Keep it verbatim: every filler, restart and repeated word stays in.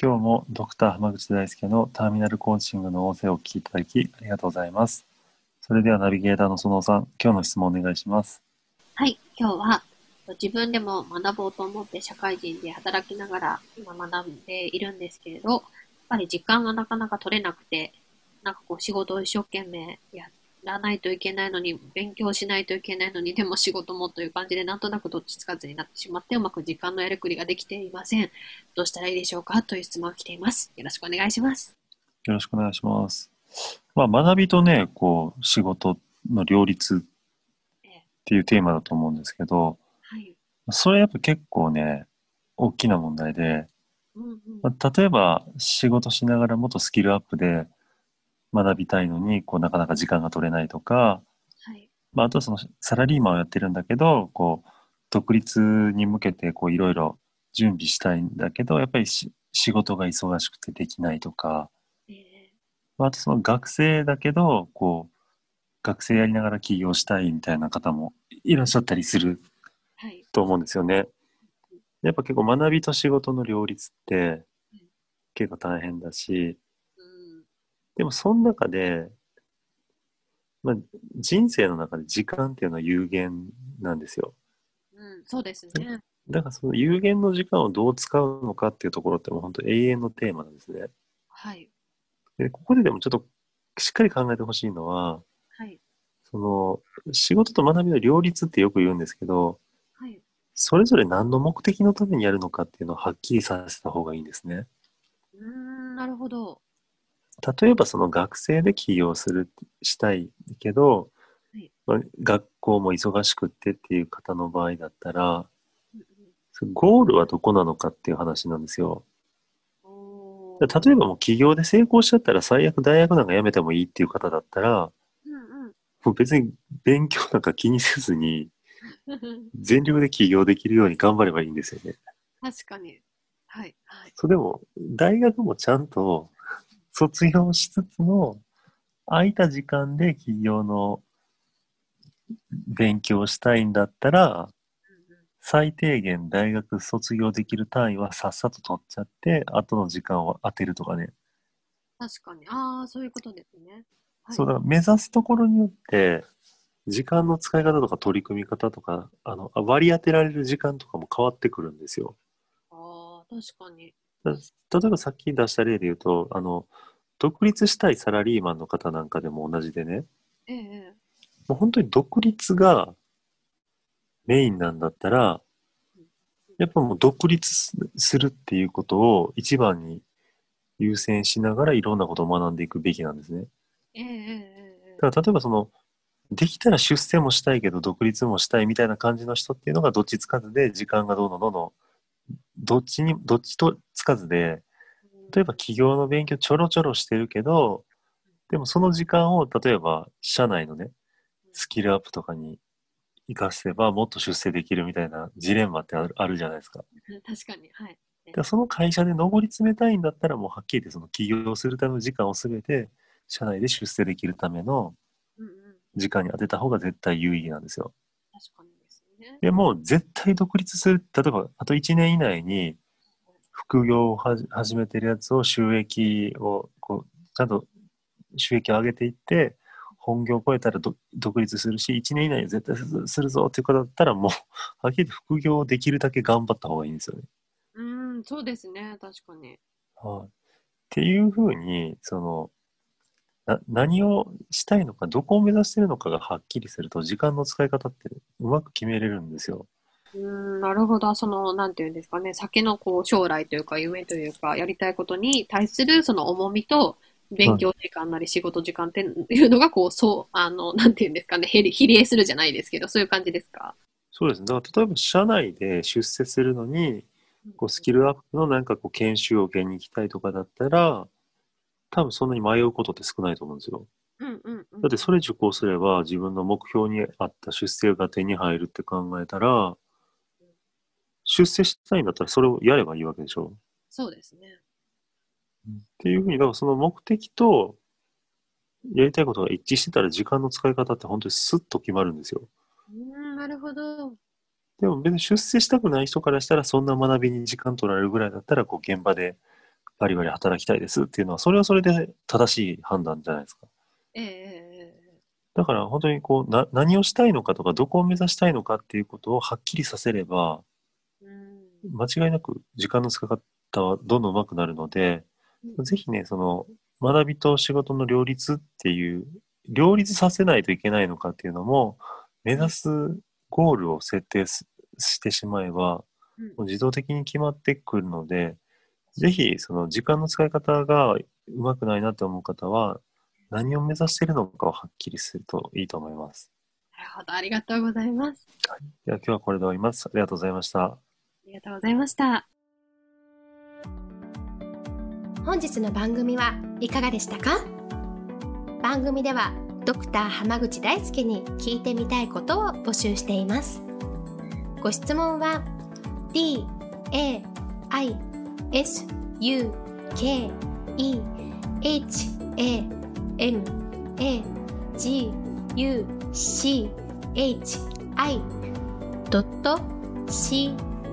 今日もドクター濱口大輔のターミナルコーチングの音声をお聞きいただきありがとうございます。それではナビゲーターの園さん、今日の質問お願いします。はい、今日は自分でも学ぼうと思って社会人で働きながら今学んでいるんですけれど、やっぱり時間がなかなか取れなくて、なんかこう仕事を一生懸命やらないといけないのに、勉強しないといけないのに、でも仕事もという感じで、なんとなくどっちつかずになってしまって、うまく時間のやりくりができていません。どうしたらいいでしょうかという質問が来ています。よろしくお願いします。よろしくお願いします。まあ、学びとね、こう仕事の両立っていうテーマだと思うんですけど、ええ、はい、それはやっぱ結構ね大きな問題で、うんうん、まあ、例えば仕事しながらもっとスキルアップで学びたいのにこうなかなか時間が取れないとか、はい、まあ、あとはそのサラリーマンをやってるんだけど、こう独立に向けていろいろ準備したいんだけど、やっぱり仕事が忙しくてできないとか、えーまあ、あとその学生だけどこう学生やりながら起業したいみたいな方もいらっしゃったりすると思うんですよね。はい、やっぱ結構学びと仕事の両立って結構大変だし、でもその中で、まあ、人生の中で時間っていうのは有限なんですよ。うん、そうですね。だからその有限の時間をどう使うのかっていうところってもう本当永遠のテーマなんですね。はい。で、ここででもちょっとしっかり考えてほしいのは、はい、その仕事と学びの両立ってよく言うんですけど、はい、それぞれ何の目的のためにやるのかっていうのをはっきりさせた方がいいんですね。うーん、なるほど。例えばその学生で起業するしたいけど、はい、学校も忙しくってっていう方の場合だったら、うん、ゴールはどこなのかっていう話なんですよ。お、例えばもう起業で成功しちゃったら最悪大学なんか辞めてもいいっていう方だったら、うんうん、もう別に勉強なんか気にせずに全力で起業できるように頑張ればいいんですよね。確かに、はいはい、そう、でも大学もちゃんと卒業しつつも空いた時間で起業の勉強をしたいんだったら、最低限大学卒業できる単位はさっさと取っちゃって後の時間を当てるとかね。確かに、ああ、そういうことですね。はい、そうだから目指すところによって時間の使い方とか取り組み方とか、あの割り当てられる時間とかも変わってくるんですよ。ああ、確かに。例えばさっき出した例で言うと、あの独立したいサラリーマンの方なんかでも同じでね、ええ、もう本当に独立がメインなんだったら、やっぱもう独立するっていうことを一番に優先しながらいろんなことを学んでいくべきなんですね。ええ、だから例えばそのできたら出世もしたいけど独立もしたいみたいな感じの人っていうのがどっちつかずで時間がどんどんどんどんどっちにどっちとつかずで、例えば起業の勉強ちょろちょろしてるけど、でもその時間を例えば社内のねスキルアップとかに生かせばもっと出世できるみたいなジレンマってある、あるじゃないですか。確かに、はい。だからその会社で上り詰めたいんだったら、もうはっきり言ってその起業するための時間をすべて社内で出世できるための時間に当てた方が絶対有意義なんですよ。確かに。でもう絶対独立する、例えばあといちねん以内に副業をはじ始めてるやつを収益をこうちゃんと収益を上げていって、本業を超えたらど独立するし、いちねん以内に絶対するぞっていう方だったら、もうはっきり副業をできるだけ頑張った方がいいんですよね。うーん、そうですね、確かに。はあ、っていうふうにそのな何をしたいのか、どこを目指しているのかがはっきりすると時間の使い方ってうまく決めれるんですよ。うーん、なるほど。そのなんていうんですかね、先のこう将来というか夢というかやりたいことに対するその重みと、勉強時間なり仕事時間っていうのがこう、はい、そう、あのなんていうんですかね、比例するじゃないですけど、そういう感じですか。そうですね。だから例えば社内で出世するのにこうスキルアップのなんかこう研修を受けに行きたいとかだったら、多分そんなに迷うことって少ないと思うんですよ。うんうんうん、だってそれ受講すれば自分の目標に合った出世が手に入るって考えたら、出世したいんだったらそれをやればいいわけでしょ。そうですね。っていうふうに、だからその目的とやりたいことが一致してたら時間の使い方って本当にスッと決まるんですよ。うん、なるほど。でも別に出世したくない人からしたら、そんな学びに時間取られるぐらいだったら、こう現場でバリバリ働きたいですっていうのは、それはそれで正しい判断じゃないですか。ええー。だから本当にこうな何をしたいのかとか、どこを目指したいのかっていうことをはっきりさせれば、うん、間違いなく時間の使い方はどんどん上手くなるので、うん、ぜひね、その学びと仕事の両立っていう、両立させないといけないのかっていうのも、目指すゴールを設定してしまえば、うん、自動的に決まってくるので、ぜひその時間の使い方がうまくないなと思う方は、何を目指しているのかをはっきりするといいと思います。なるほど、ありがとうございます。はい、では今日はこれで終わります。ありがとうございました。ありがとうございました。本日の番組はいかがでしたか？番組ではドクター濱口大輔に聞いてみたいことを募集しています。ご質問は ディー エー アイ エス ユー ケー イー エイチ エー エム エー ジー ユー シー エイチ アイ ドット